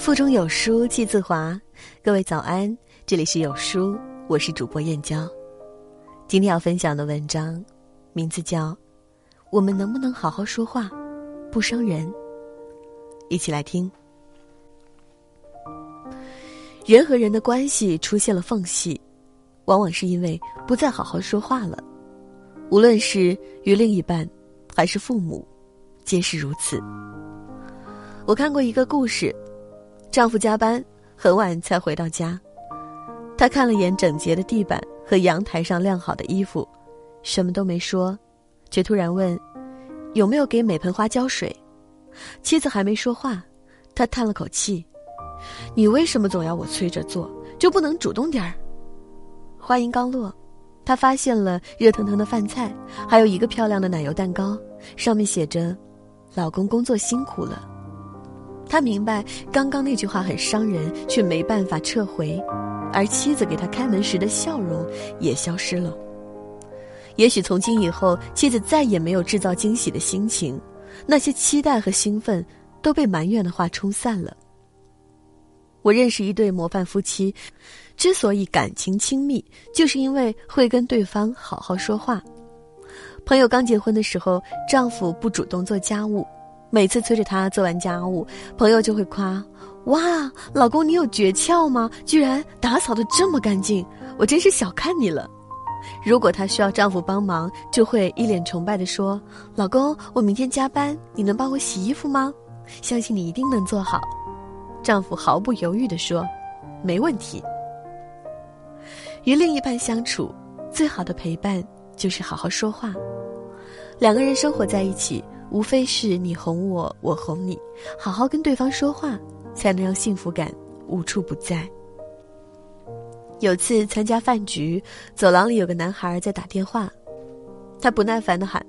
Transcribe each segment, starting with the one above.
腹中有书气自华，各位早安，这里是有书，我是主播燕娇。今天要分享的文章名字叫《我们能不能好好说话，不伤人》，一起来听。人和人的关系出现了缝隙，往往是因为不再好好说话了，无论是与另一半还是父母，皆是如此。我看过一个故事，丈夫加班很晚才回到家，他看了眼整洁的地板和阳台上晾好的衣服，什么都没说，却突然问有没有给每盆花浇水。妻子还没说话，他叹了口气，你为什么总要我催着做，就不能主动点儿？话音刚落，他发现了热腾腾的饭菜，还有一个漂亮的奶油蛋糕，上面写着老公工作辛苦了。他明白刚刚那句话很伤人，却没办法撤回，而妻子给他开门时的笑容也消失了。也许从今以后，妻子再也没有制造惊喜的心情，那些期待和兴奋都被埋怨的话冲散了。我认识一对模范夫妻，之所以感情亲密，就是因为会跟对方好好说话。朋友刚结婚的时候，丈夫不主动做家务，每次催着他做完家务，朋友就会夸，哇，老公你有诀窍吗？居然打扫得这么干净，我真是小看你了。如果他需要丈夫帮忙，就会一脸崇拜地说，老公，我明天加班，你能帮我洗衣服吗？相信你一定能做好。丈夫毫不犹豫地说，没问题。与另一半相处，最好的陪伴就是好好说话。两个人生活在一起，无非是你哄我，我哄你，好好跟对方说话，才能让幸福感无处不在。有次参加饭局，走廊里有个男孩在打电话，他不耐烦地喊，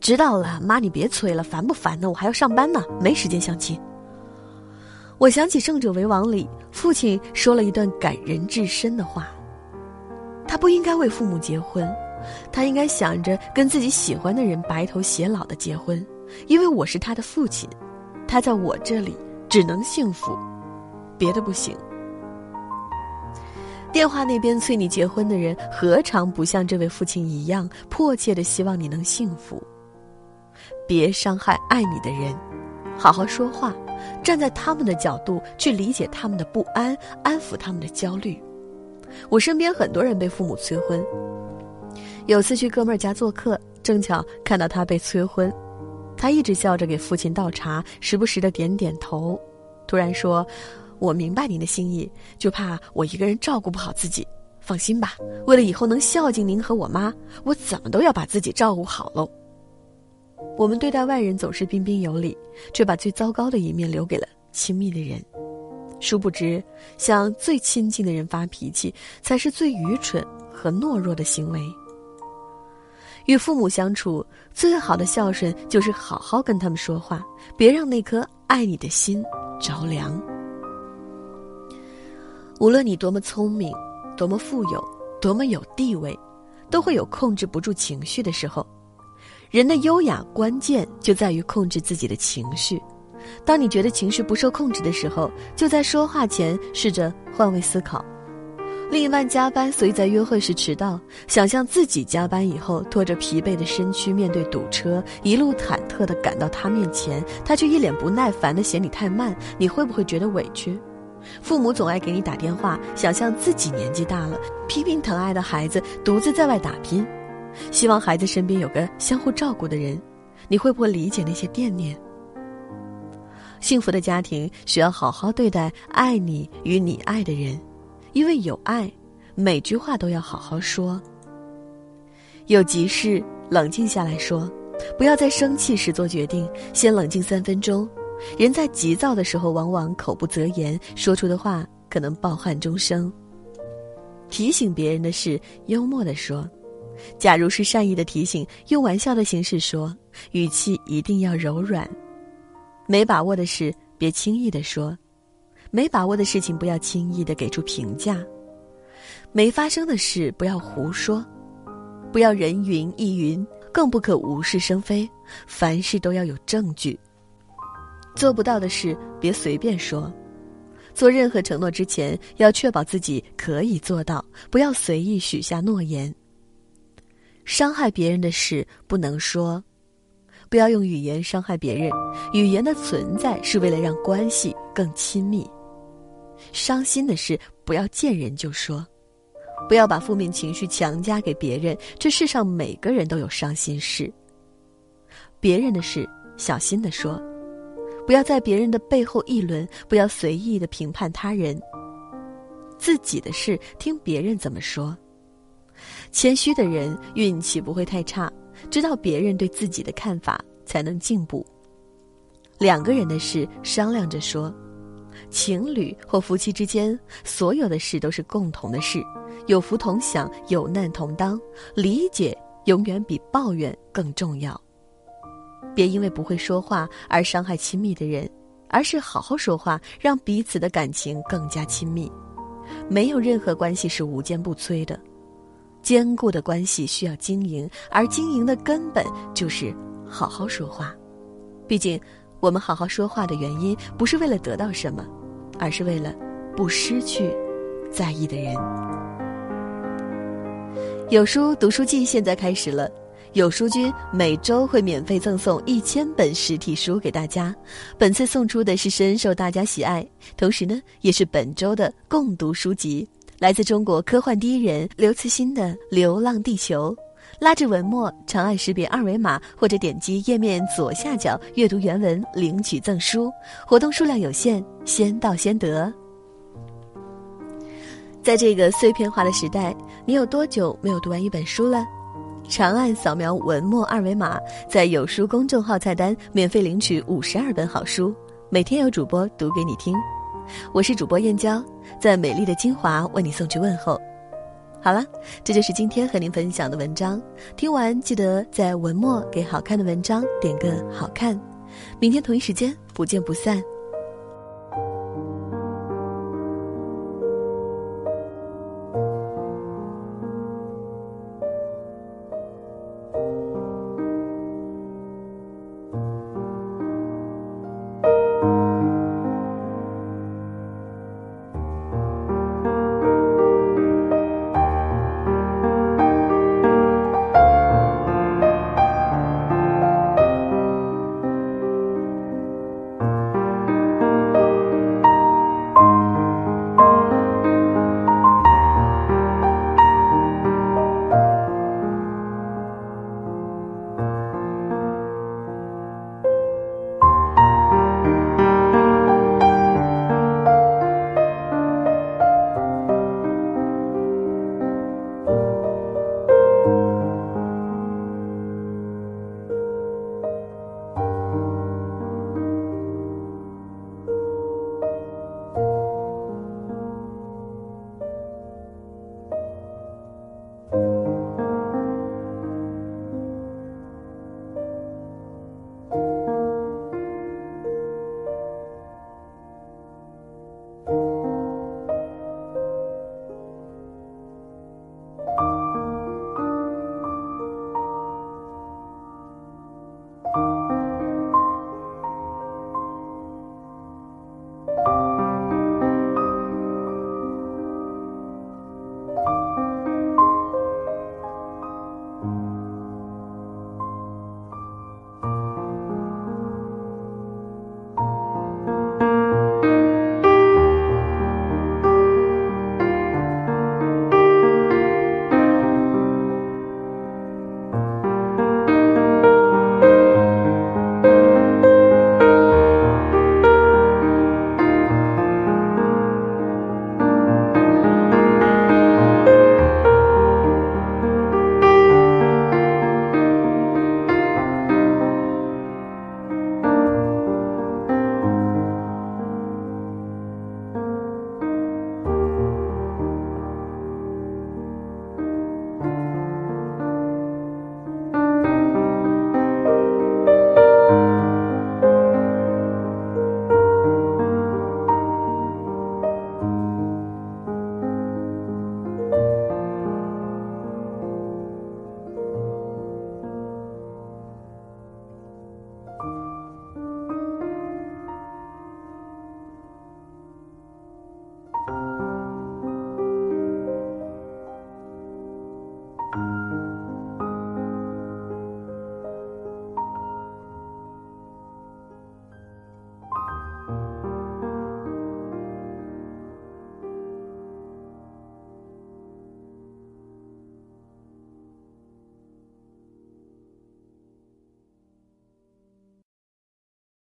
知道了，妈你别催了，烦不烦呢？我还要上班呢，没时间相亲。我想起《胜者为王》里父亲说了一段感人至深的话，他不应该为父母结婚，他应该想着跟自己喜欢的人白头偕老的结婚，因为我是他的父亲，他在我这里只能幸福，别的不行。电话那边催你结婚的人，何尝不像这位父亲一样，迫切地希望你能幸福。别伤害爱你的人，好好说话，站在他们的角度去理解他们的不安，安抚他们的焦虑。我身边很多人被父母催婚，有次去哥们儿家做客，正巧看到他被催婚，他一直笑着给父亲倒茶，时不时的点点头，突然说，我明白您的心意，就怕我一个人照顾不好自己，放心吧，为了以后能孝敬您和我妈，我怎么都要把自己照顾好喽。我们对待外人总是彬彬有礼，却把最糟糕的一面留给了亲密的人。殊不知，向最亲近的人发脾气，才是最愚蠢和懦弱的行为。与父母相处，最好的孝顺就是好好跟他们说话，别让那颗爱你的心着凉。无论你多么聪明，多么富有，多么有地位，都会有控制不住情绪的时候。人的优雅关键就在于控制自己的情绪。当你觉得情绪不受控制的时候，就在说话前试着换位思考。另一半加班，所以在约会时迟到，想象自己加班以后，拖着疲惫的身躯面对堵车，一路忐忑地赶到他面前，他却一脸不耐烦地嫌你太慢，你会不会觉得委屈？父母总爱给你打电话，想象自己年纪大了，批评疼爱的孩子独自在外打拼，希望孩子身边有个相互照顾的人，你会不会理解那些惦念？幸福的家庭需要好好对待爱你与你爱的人，因为有爱，每句话都要好好说。有急事冷静下来说，不要在生气时做决定，先冷静3分钟。人在急躁的时候，往往口不择言，说出的话可能抱憾终生。提醒别人的事，幽默地说，假如是善意的提醒，用玩笑的形式说，语气一定要柔软。没把握的事，别轻易地说，没把握的事情不要轻易地给出评价，没发生的事不要胡说，不要人云亦云，更不可无事生非，凡事都要有证据。做不到的事别随便说，做任何承诺之前，要确保自己可以做到，不要随意许下诺言。伤害别人的事不能说，不要用语言伤害别人，语言的存在是为了让关系更亲密。伤心的事不要见人就说，不要把负面情绪强加给别人，这世上每个人都有伤心事。别人的事小心地说，不要在别人的背后议论，不要随意地评判他人。自己的事听别人怎么说。谦虚的人运气不会太差，知道别人对自己的看法才能进步。两个人的事商量着说，情侣或夫妻之间，所有的事都是共同的事，有福同享，有难同当，理解永远比抱怨更重要。别因为不会说话而伤害亲密的人，而是好好说话，让彼此的感情更加亲密。没有任何关系是无坚不摧的，坚固的关系需要经营，而经营的根本就是好好说话。毕竟我们好好说话的原因不是为了得到什么，而是为了不失去在意的人。有书读书季现在开始了，有书君每周会免费赠送1000本实体书给大家，本次送出的是深受大家喜爱，同时呢也是本周的共读书籍，来自中国科幻第一人刘慈欣的《流浪地球》。拉至文末，长按识别二维码或者点击页面左下角阅读原文领取赠书，活动数量有限，先到先得。在这个碎片化的时代，你有多久没有读完一本书了？长按扫描文末二维码，在有书公众号菜单免费领取52本好书，每天有主播读给你听。我是主播燕娇，在美丽的金华为你送去问候。好了，这就是今天和您分享的文章。听完记得在文末给好看的文章点个好看。明天同一时间不见不散。